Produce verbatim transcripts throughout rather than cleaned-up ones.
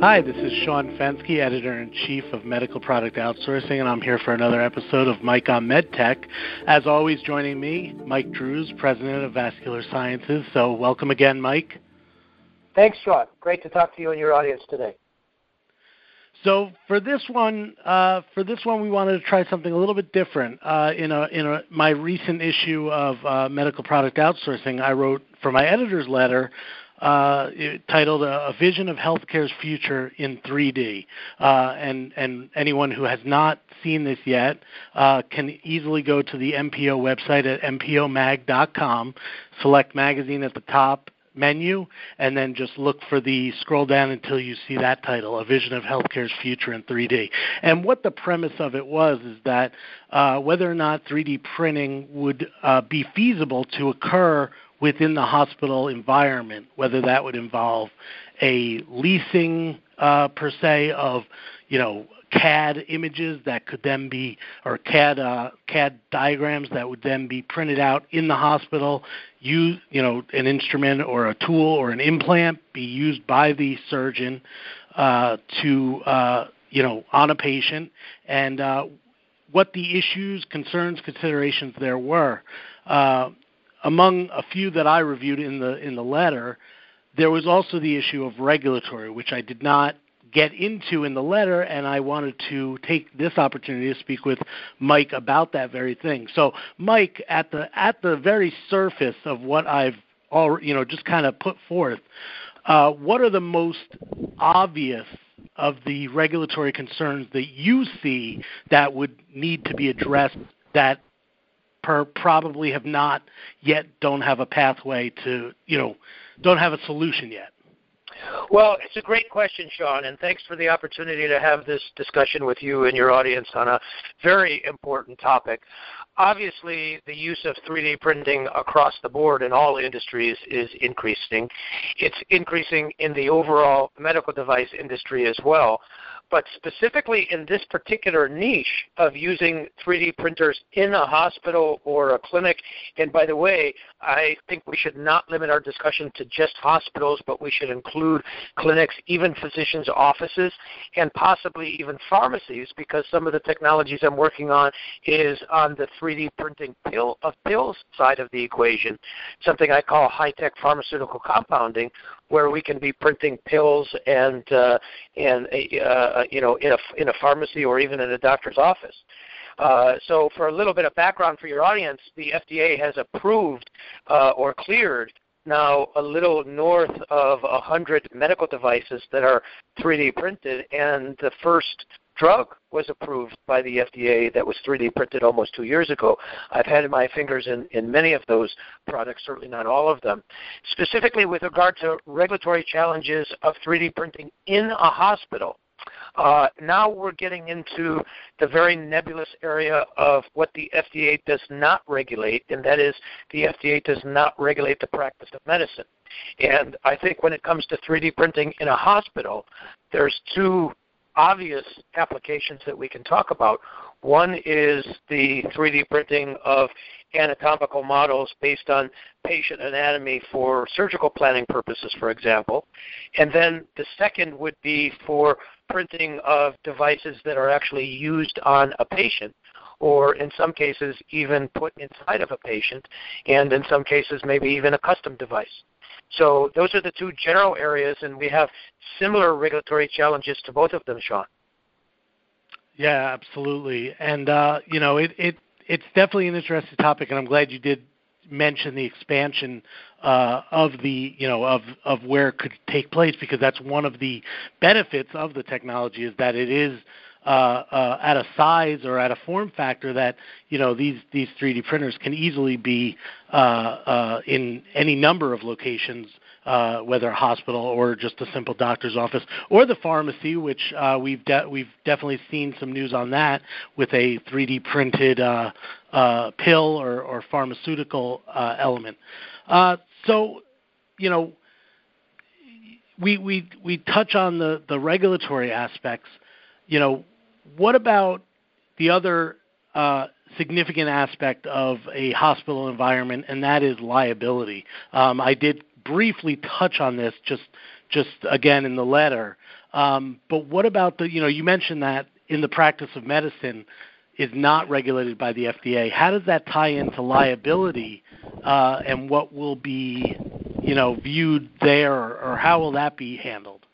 Hi, this is Sean Fenske, Editor-in-Chief of Medical Product Outsourcing, and I'm here for another episode of Mike on MedTech. As always, joining me, Mike Drews, President of Vascular Sciences. So welcome again, Mike. Thanks, Sean. Great to talk to you and your audience today. So for this one, uh, for this one, we wanted to try something a little bit different. Uh, in a, in a, my recent issue of uh, Medical Product Outsourcing, I wrote for my editor's letter, Uh, it, titled uh, A Vision of Healthcare's Future in three D. Uh, and, and anyone who has not seen this yet uh, can easily go to the M P O website at m p o mag dot com, select magazine at the top menu, and then just look for the scroll down until you see that title, A Vision of Healthcare's Future in three D. And what the premise of it was is that uh, whether or not three D printing would uh, be feasible to occur within the hospital environment, whether that would involve a leasing uh, per se of, you know, C A D images that could then be, or C A D uh, C A D diagrams that would then be printed out in the hospital, use, you know, an instrument or a tool or an implant be used by the surgeon uh, to, uh, you know, on a patient, and uh, what the issues, concerns, considerations there were. Uh, Among a few that I reviewed in the in the letter, there was also the issue of regulatory, which I did not get into in the letter, and I wanted to take this opportunity to speak with Mike about that very thing. So, Mike, at the at the very surface of what I've all you know just kind of put forth, uh, what are the most obvious of the regulatory concerns that you see that would need to be addressed that Per probably have not yet, don't have a pathway to, you know, don't have a solution yet? Well, it's a great question, Sean, and thanks for the opportunity to have this discussion with you and your audience on a very important topic. Obviously, the use of three D printing across the board in all industries is increasing. It's increasing in the overall medical device industry as well. But specifically in this particular niche of using three D printers in a hospital or a clinic, and by the way, I think we should not limit our discussion to just hospitals, but we should include clinics, even physicians' offices, and possibly even pharmacies, because some of the technologies I'm working on is on the three D printing pill of pills side of the equation, something I call high-tech pharmaceutical compounding, where we can be printing pills and uh, and uh, you know in a in a pharmacy or even in a doctor's office. Uh, so for a little bit of background for your audience, the F D A has approved uh, or cleared now a little north of a hundred medical devices that are three D printed, and the first drug was approved by the F D A that was three D printed almost two years ago. I've had my fingers in, in many of those products, certainly not all of them. Specifically with regard to regulatory challenges of three D printing in a hospital, uh, now we're getting into the very nebulous area of what the F D A does not regulate, and that is the F D A does not regulate the practice of medicine. And I think when it comes to three D printing in a hospital, there's two obvious applications that we can talk about. One is the three D printing of anatomical models based on patient anatomy for surgical planning purposes, for example. And then the second would be for printing of devices that are actually used on a patient, or in some cases even put inside of a patient, and in some cases maybe even a custom device. So those are the two general areas, and we have similar regulatory challenges to both of them, Sean. Yeah, absolutely. And, uh, you know, it, it it's definitely an interesting topic, and I'm glad you did mention the expansion uh, of the, you know, of, of where it could take place, because that's one of the benefits of the technology is that it is Uh, uh, at a size or at a form factor that, you know, these, these three D printers can easily be uh, uh, in any number of locations, uh, whether a hospital or just a simple doctor's office or the pharmacy, which uh, we've de- we've definitely seen some news on that with a three D printed uh, uh, pill or, or pharmaceutical uh, element. Uh, so, you know, we we we touch on the, the regulatory aspects. You know, what about the other uh, significant aspect of a hospital environment, and that is liability? Um, I did briefly touch on this just just again in the letter. Um, but what about the, you know, you mentioned that in the practice of medicine is not regulated by the F D A. How does that tie into liability uh, and what will be, you know, viewed there, or, or how will that be handled?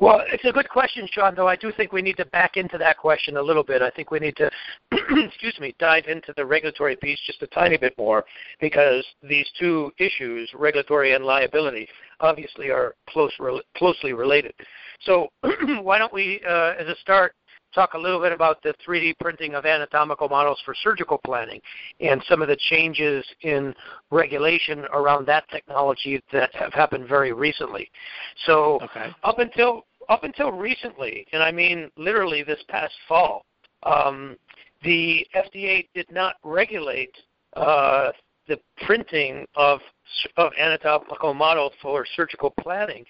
Well, it's a good question, Sean, though I do think we need to back into that question a little bit. I think we need to, excuse me, dive into the regulatory piece just a tiny bit more, because these two issues, regulatory and liability, obviously are close, re- closely related. So why don't we, uh, as a start, talk a little bit about the three D printing of anatomical models for surgical planning and some of the changes in regulation around that technology that have happened very recently. So okay. up until up until recently, and I mean literally this past fall, um, the F D A did not regulate uh, the printing of, of anatomical models for surgical planning,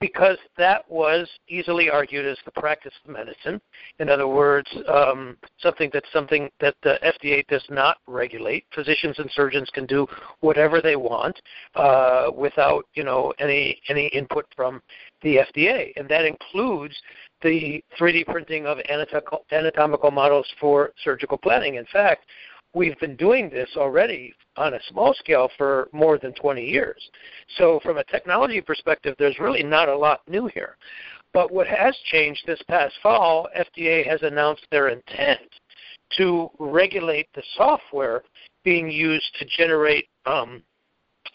because that was easily argued as the practice of medicine. In other words, um, something that's something that the F D A does not regulate. Physicians and surgeons can do whatever they want uh, without, you know, any any input from the F D A, and that includes the three D printing of anatomical, anatomical models for surgical planning. In fact, we've been doing this already on a small scale for more than twenty years. So from a technology perspective, there's really not a lot new here. But what has changed this past fall, F D A has announced their intent to regulate the software being used to generate um,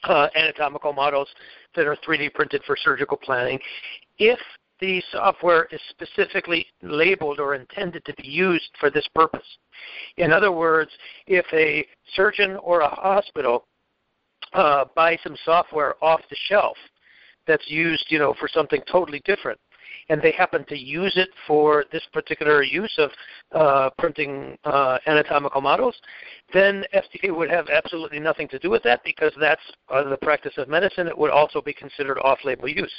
uh, anatomical models that are three D printed for surgical planning, if the software is specifically labeled or intended to be used for this purpose. In other words, if a surgeon or a hospital uh, buys some software off the shelf that's used, you know, for something totally different, and they happen to use it for this particular use of uh, printing uh, anatomical models, then F D A would have absolutely nothing to do with that, because that's uh, the practice of medicine. It would also be considered off-label use.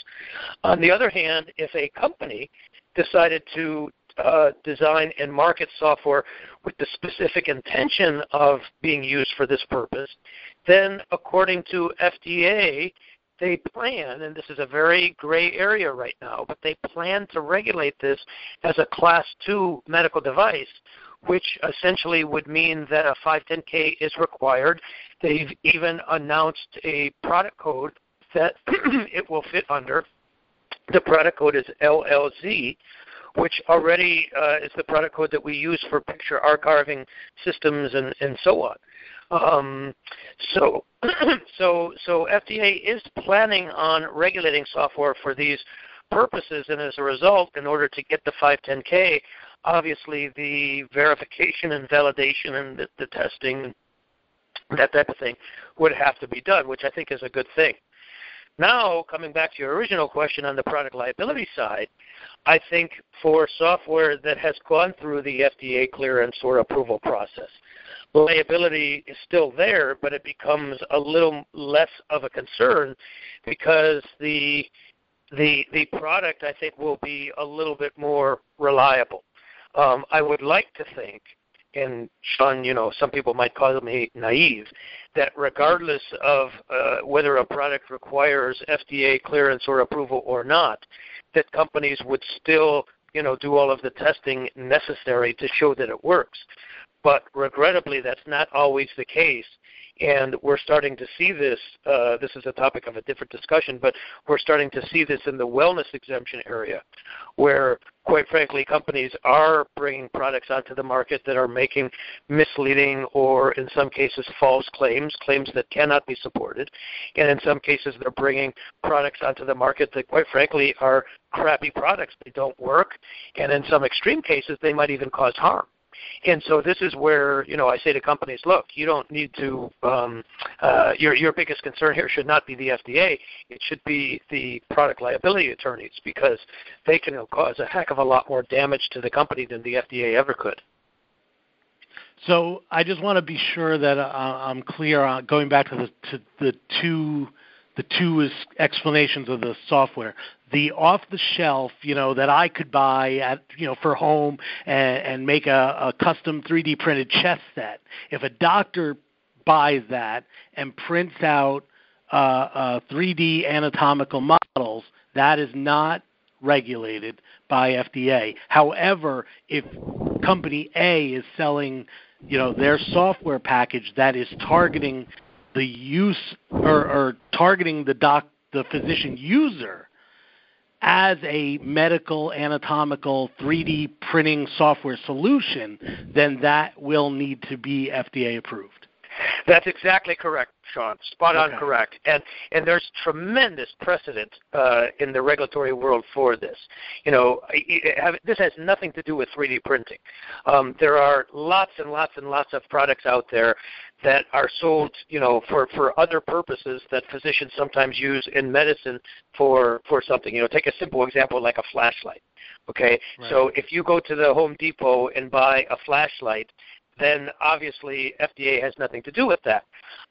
On the other hand, if a company decided to uh, design and market software with the specific intention of being used for this purpose, then according to F D A, they plan, and this is a very gray area right now, but they plan to regulate this as a Class two medical device, which essentially would mean that a five ten K is required. They've even announced a product code that it will fit under. The product code is L L Z, which already uh, is the product code that we use for picture archiving systems and, and so on. Um, so, so, so F D A is planning on regulating software for these purposes, and as a result, in order to get the five ten K, obviously the verification and validation and the, the testing, that type of thing, would have to be done, which I think is a good thing. Now, coming back to your original question on the product liability side, I think for software that has gone through the F D A clearance or approval process, liability is still there, but it becomes a little less of a concern, because the the the product, I think, will be a little bit more reliable. Um, I would like to think, and Sean, you know, some people might call me naive, that regardless of uh, whether a product requires F D A clearance or approval or not, that companies would still, you know, do all of the testing necessary to show that it works. But regrettably, that's not always the case, and we're starting to see this. Uh, this is a topic of a different discussion, but we're starting to see this in the wellness exemption area, where, quite frankly, companies are bringing products onto the market that are making misleading or, in some cases, false claims, claims that cannot be supported. And in some cases, they're bringing products onto the market that, quite frankly, are crappy products. They don't work, and in some extreme cases, they might even cause harm. And so this is where, you know, I say to companies, look, you don't need to, um, uh, your your biggest concern here should not be the F D A. It should be the product liability attorneys, because they can cause a heck of a lot more damage to the company than the F D A ever could. So I just want to be sure that I'm clear on going back to the to the two the two explanations of the software. The off-the-shelf, you know, that I could buy at, you know, for home and, and make a, a custom three D printed chess set. If a doctor buys that and prints out uh, uh, three D anatomical models, that is not regulated by F D A. However, if company A is selling, you know, their software package that is targeting the use or, or targeting the doc, the physician user as a medical anatomical three D printing software solution, then that will need to be F D A approved. That's exactly correct, Sean. Spot on, okay. Correct. And and there's tremendous precedent uh, in the regulatory world for this. You know, it, it, this has nothing to do with three D printing. Um, there are lots and lots and lots of products out there that are sold, you know, for, for other purposes that physicians sometimes use in medicine for, for something. You know, take a simple example like a flashlight, okay? Right. So if you go to the Home Depot and buy a flashlight, then obviously F D A has nothing to do with that.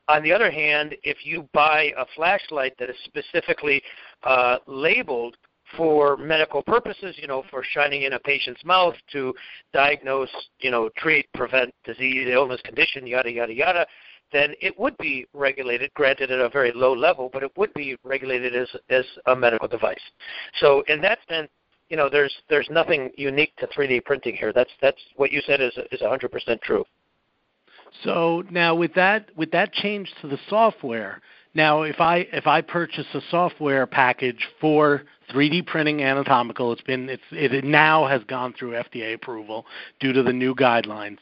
On the other hand, if you buy a flashlight that is specifically uh, labeled for medical purposes, you know, for shining in a patient's mouth to diagnose, you know, treat, prevent disease, illness, condition, yada, yada, yada, then it would be regulated, granted at a very low level, but it would be regulated as, as a medical device. So in that sense, you know, there's there's nothing unique to three D printing here. That's that's what you said is is one hundred percent true. So now with that with that change to the software, now if I if I purchase a software package for three D printing anatomical, it's been it's it now has gone through F D A approval due to the new guidelines.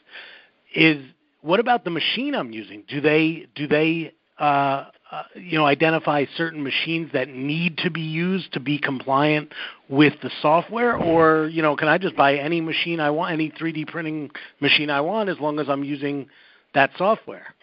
Is what about the machine I'm using? Do they do they uh, Uh, you know, identify certain machines that need to be used to be compliant with the software? Or, you know, can I just buy any machine I want, any three D printing machine I want, as long as I'm using that software?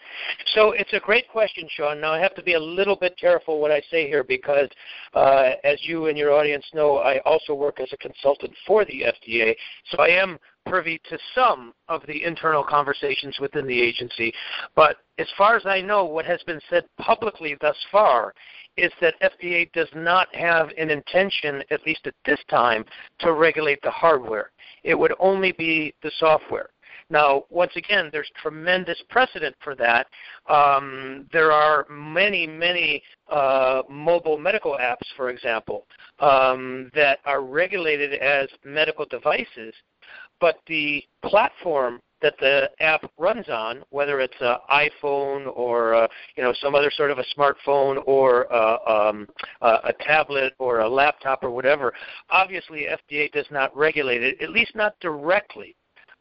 So it's a great question, Sean. Now, I have to be a little bit careful what I say here because, uh, as you and your audience know, I also work as a consultant for the F D A, so I am privy to some of the internal conversations within the agency. But as far as I know, what has been said publicly thus far is that F D A does not have an intention, at least at this time, to regulate the hardware. It would only be the software. Now, once again, there's tremendous precedent for that. Um, there are many, many uh, mobile medical apps, for example, um, that are regulated as medical devices, but the platform that the app runs on, whether it's an iPhone or a, you know, some other sort of a smartphone or a, um, a tablet or a laptop or whatever, obviously F D A does not regulate it, at least not directly.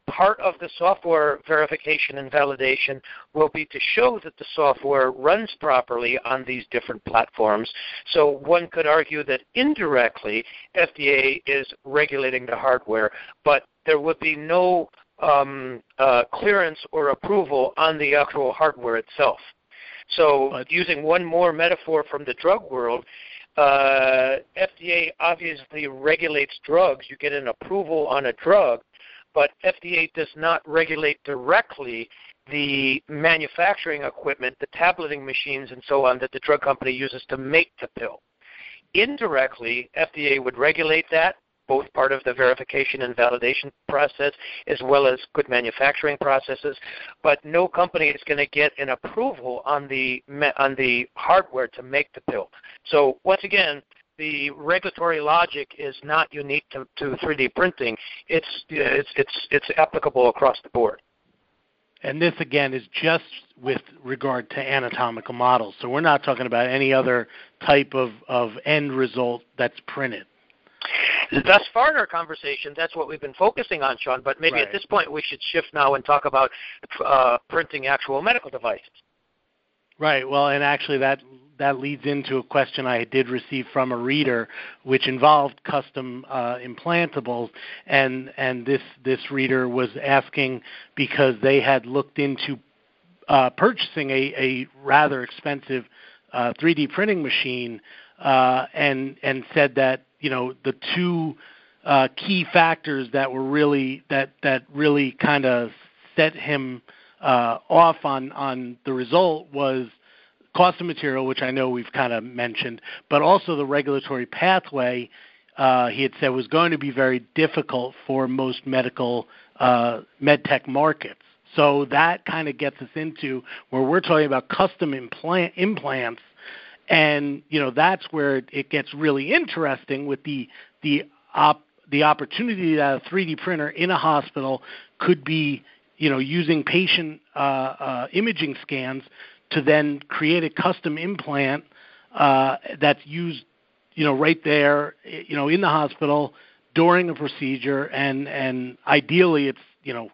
Part of the software verification and validation will be to show that the software runs properly on these different platforms. So one could argue that indirectly F D A is regulating the hardware, but there would be no um, uh, clearance or approval on the actual hardware itself. So but, using one more metaphor from the drug world, uh, F D A obviously regulates drugs. You get an approval on a drug, but F D A does not regulate directly the manufacturing equipment, the tableting machines and so on that the drug company uses to make the pill. Indirectly, F D A would regulate that, both part of the verification and validation process as well as good manufacturing processes, but no company is going to get an approval on the, on the hardware to make the pill. So once again, the regulatory logic is not unique to, to three D printing. It's, it's it's it's applicable across the board. And this, again, is just with regard to anatomical models. So we're not talking about any other type of, of end result that's printed. Thus far in our conversation, that's what we've been focusing on, Sean, but maybe right. At this point we should shift now and talk about uh, printing actual medical devices. Right. Well, and actually that that leads into a question I did receive from a reader, which involved custom uh, implantables, and and this this reader was asking because they had looked into uh, purchasing a, a rather expensive uh, three D printing machine, uh, and and said that, you know, the two uh, key factors that were really that that really kind of set him Uh, off on, on the result was cost of material, which I know we've kind of mentioned, but also the regulatory pathway, uh, he had said, was going to be very difficult for most medical uh, med tech markets. So that kind of gets us into where we're talking about custom implant, implants And you know that's where it, it gets really interesting with the the op, the opportunity that a three D printer in a hospital could be, you know, using patient uh, uh, imaging scans to then create a custom implant uh, that's used, you know, right there, you know, in the hospital during a procedure, and and ideally it's, you know,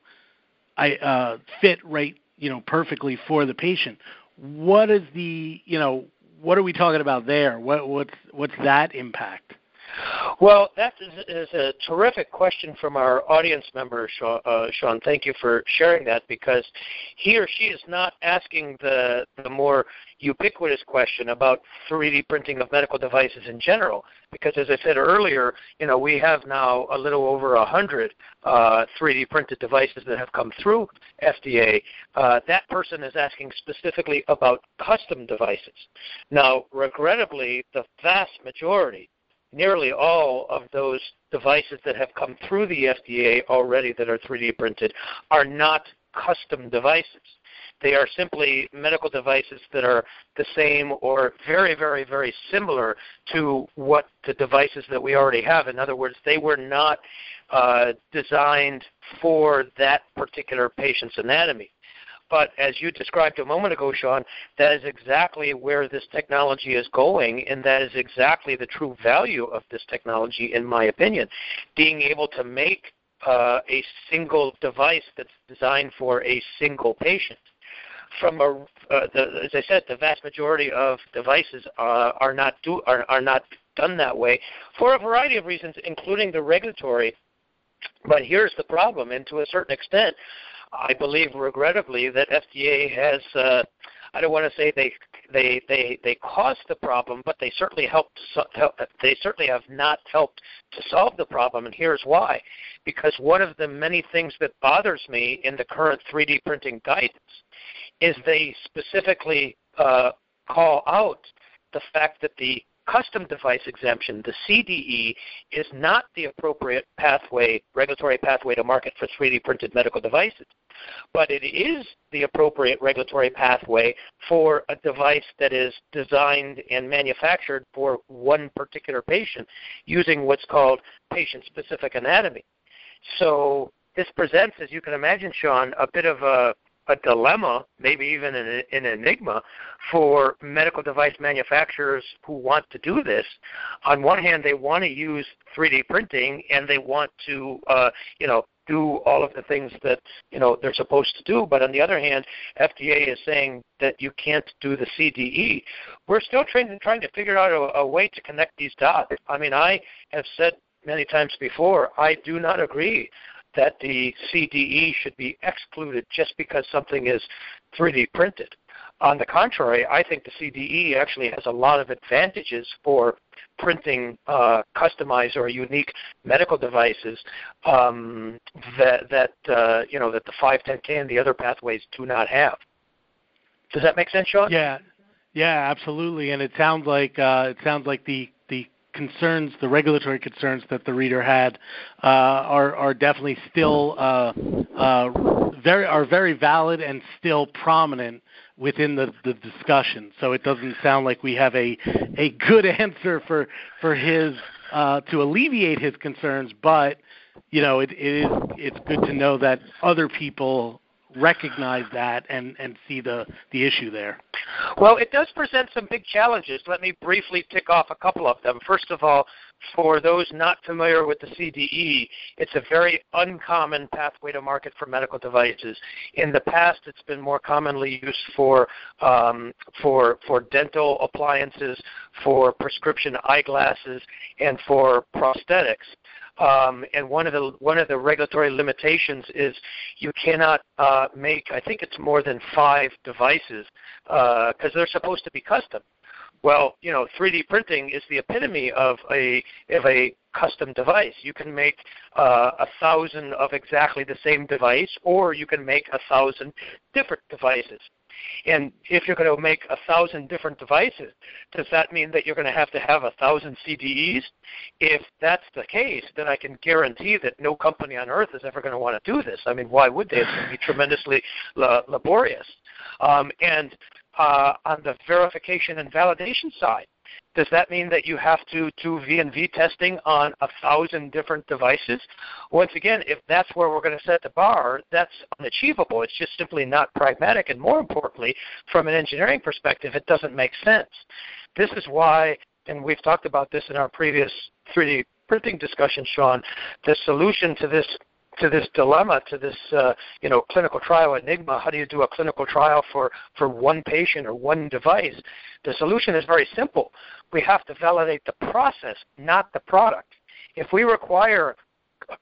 I uh, fit right, you know, perfectly for the patient. What is the, you know, what are we talking about there? What what's what's that impact? Well, that is a terrific question from our audience member, Sean. Uh, Sean, thank you for sharing that, because he or she is not asking the the more ubiquitous question about three D printing of medical devices in general. Because as I said earlier, you know, we have now a little over one hundred uh, three D printed devices that have come through F D A. Uh, that person is asking specifically about custom devices. Now, regrettably, the vast majority, nearly all of those devices that have come through the F D A already that are three D printed are not custom devices. They are simply medical devices that are the same or very, very, very similar to what the devices that we already have. In other words, they were not uh, designed for that particular patient's anatomy. But as you described a moment ago, Sean, that is exactly where this technology is going, and that is exactly the true value of this technology, in my opinion. Being able to make uh, a single device that's designed for a single patient. From a, uh, the, as I said, the vast majority of devices uh, are not do, are, are not done that way for a variety of reasons, including the regulatory. But here's the problem, and to a certain extent, I believe, regrettably, that F D A has, uh, I don't want to say they they, they they caused the problem, but they certainly helped. They certainly have not helped to solve the problem, and here's why. Because one of the many things that bothers me in the current three D printing guidance is they specifically uh, call out the fact that the custom device exemption, the C D E, is not the appropriate pathway, regulatory pathway to market for three D printed medical devices. But it is the appropriate regulatory pathway for a device that is designed and manufactured for one particular patient using what's called patient-specific anatomy. So this presents, as you can imagine, Sean, a bit of a a dilemma, maybe even an, an enigma, for medical device manufacturers who want to do this. On one hand, they want to use three D printing, and they want to, uh, you know, do all of the things that, you know, they're supposed to do. But on the other hand, F D A is saying that you can't do the C D E. We're still trying to, trying to figure out a, a way to connect these dots. I mean, I have said many times before, I do not agree that the C D E should be excluded just because something is three D printed. On the contrary, I think the C D E actually has a lot of advantages for printing uh, customized or unique medical devices um, that that uh, you know that the five ten K and the other pathways do not have. Does that make sense, Sean? Yeah, yeah, absolutely. And it sounds like uh, it sounds like the the. concerns, the regulatory concerns that the reader had, uh, are are definitely still uh, uh, very are very valid and still prominent within the, the discussion. So it doesn't sound like we have a a good answer for for his uh, to alleviate his concerns. But you know, it, it is it's good to know that other people recognize that and, and see the, the issue there. Well, it does present some big challenges. Let me briefly tick off a couple of them. First of all, for those not familiar with the C D E, it's a very uncommon pathway to market for medical devices. In the past, it's been more commonly used for um, for for dental appliances, for prescription eyeglasses, and for prosthetics. Um, and one of the one of the regulatory limitations is you cannot uh, make, I think it's more than five devices, because uh, they're supposed to be custom. Well, you know, three D printing is the epitome of a of a custom device. You can make uh, a thousand of exactly the same device, or you can make a thousand different devices. And if you're going to make a thousand different devices, does that mean that you're going to have to have a thousand C D Es? If that's the case, then I can guarantee that no company on earth is ever going to want to do this. I mean, why would they? It's going to be tremendously la- laborious. Um, and uh, on the verification and validation side? Does that mean that you have to do V and V testing on a thousand different devices? Once again, if that's where we're going to set the bar, that's unachievable. It's just simply not pragmatic, and more importantly, from an engineering perspective, it doesn't make sense. This is why, and we've talked about this in our previous three D printing discussion, Sean, the solution to this to this dilemma, to this uh, you know, clinical trial enigma, how do you do a clinical trial for, for one patient or one device? The solution is very simple. We have to validate the process, not the product. If we require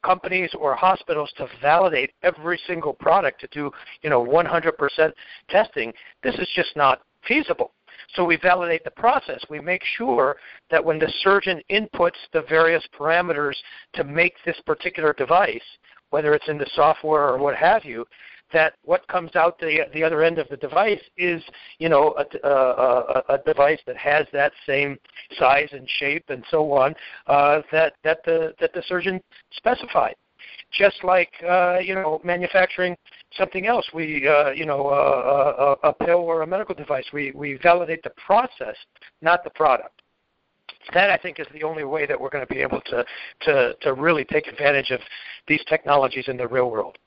companies or hospitals to validate every single product to do, you know, one hundred percent testing, this is just not feasible. So we validate the process. We make sure that when the surgeon inputs the various parameters to make this particular device, whether it's in the software or what have you, that what comes out the the other end of the device is, you know, a, a, a device that has that same size and shape and so on uh, that that the that the surgeon specified. Just like uh, you know, manufacturing something else, we uh, you know uh, a, a pill or a medical device, we we validate the process, not the product. That, I think, is the only way that we're going to be able to, to, to really take advantage of these technologies in the real world.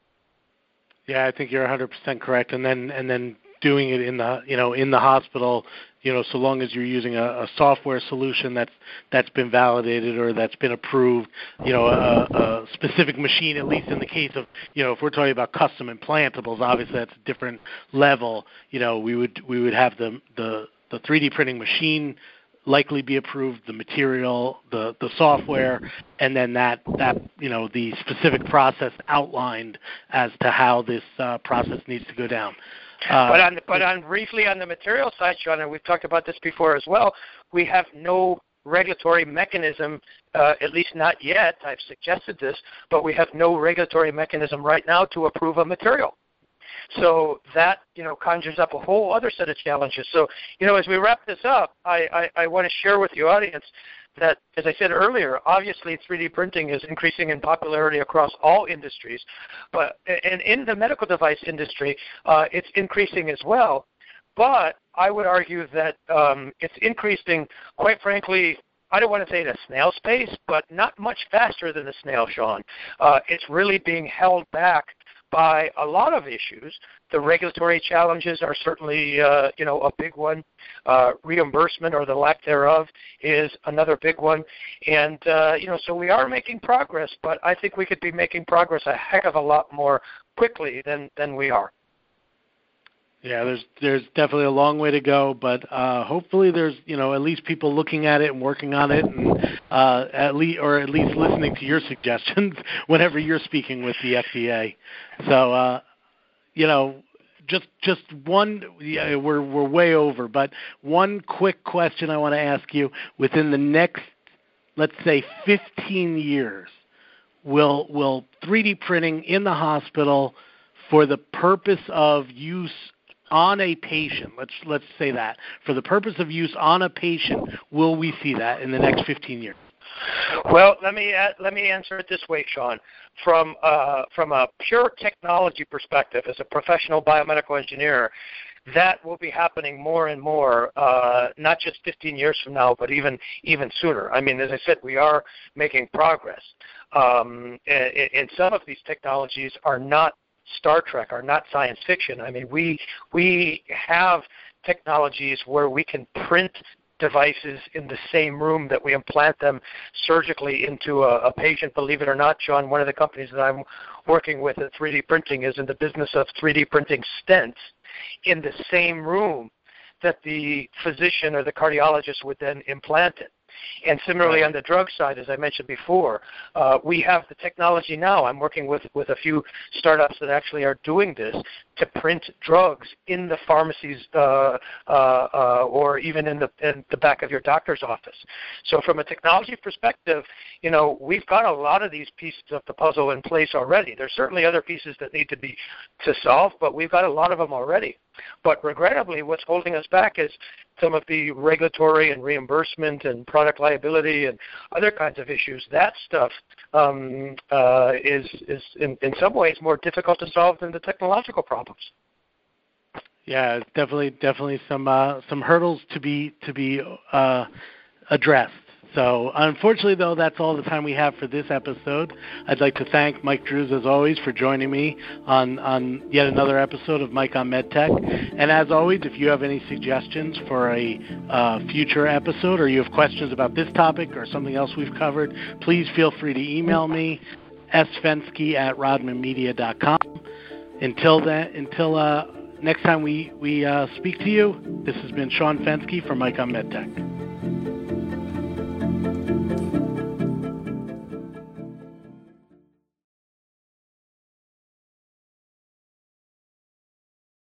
Yeah, I think you're one hundred percent correct. And then and then doing it in the you know in the hospital, you know, so long as you're using a, a software solution that's that's been validated or that's been approved, you know, a, a specific machine, at least in the case of, you know, if we're talking about custom implantables, obviously that's a different level. You know, we would we would have the the, the three D printing machine likely be approved, the material, the, the software, and then that, that you know the specific process outlined as to how this uh, process needs to go down. Uh, but on the, but on briefly on the material side, Sean, and we've talked about this before as well, we have no regulatory mechanism, uh, at least not yet. I've suggested this, but we have no regulatory mechanism right now to approve a material. So that, you know, conjures up a whole other set of challenges. So, you know, as we wrap this up, I, I, I want to share with your audience that, as I said earlier, obviously three D printing is increasing in popularity across all industries. But and in the medical device industry, uh, it's increasing as well. But I would argue that um, it's increasing, quite frankly, I don't want to say in a snail's pace, but not much faster than a snail, Sean. Uh, it's really being held back by a lot of issues. The regulatory challenges are certainly, uh, you know, a big one. Uh, reimbursement or the lack thereof is another big one. And, uh, you know, so we are making progress, but I think we could be making progress a heck of a lot more quickly than, than we are. Yeah, there's there's definitely a long way to go, but uh, hopefully there's, you know, at least people looking at it and working on it, and uh, at least or at least listening to your suggestions whenever you're speaking with the F D A. So, uh, you know, just just one, yeah, we're we're way over, but one quick question I want to ask you: within the next, let's say, fifteen years, will will three D printing in the hospital for the purpose of use on a patient, let's let's say that, for the purpose of use on a patient, will we see that in the next fifteen years? Well, let me uh, let me answer it this way, Sean. From uh, from a pure technology perspective, as a professional biomedical engineer, that will be happening more and more, uh, not just fifteen years from now, but even even sooner. I mean, as I said, we are making progress, um, and, and some of these technologies are not Star Trek, are not science fiction. I mean, we we have technologies where we can print devices in the same room that we implant them surgically into a, a patient. Believe it or not, John, one of the companies that I'm working with at three D printing is in the business of three D printing stents in the same room that the physician or the cardiologist would then implant it. And similarly on the drug side, as I mentioned before, uh, we have the technology now. I'm working with, with a few startups that actually are doing this to print drugs in the pharmacies uh, uh, uh, or even in the, in the back of your doctor's office. So from a technology perspective, you know, we've got a lot of these pieces of the puzzle in place already. There's certainly other pieces that need to be to solve, but we've got a lot of them already. But regrettably, what's holding us back is some of the regulatory and reimbursement and product liability and other kinds of issues. That stuff um, uh, is, is in, in some ways more difficult to solve than the technological problems. Yeah, definitely, definitely some uh, some hurdles to be to be uh, addressed. So unfortunately, though, that's all the time we have for this episode. I'd like to thank Mike Drews, as always, for joining me on, on yet another episode of Mike on MedTech. And as always, if you have any suggestions for a uh, future episode, or you have questions about this topic or something else we've covered, please feel free to email me, s fenske at rodman media dot com. Until that, until uh, next time we, we uh, speak to you, this has been Sean Fenske for Mike on MedTech.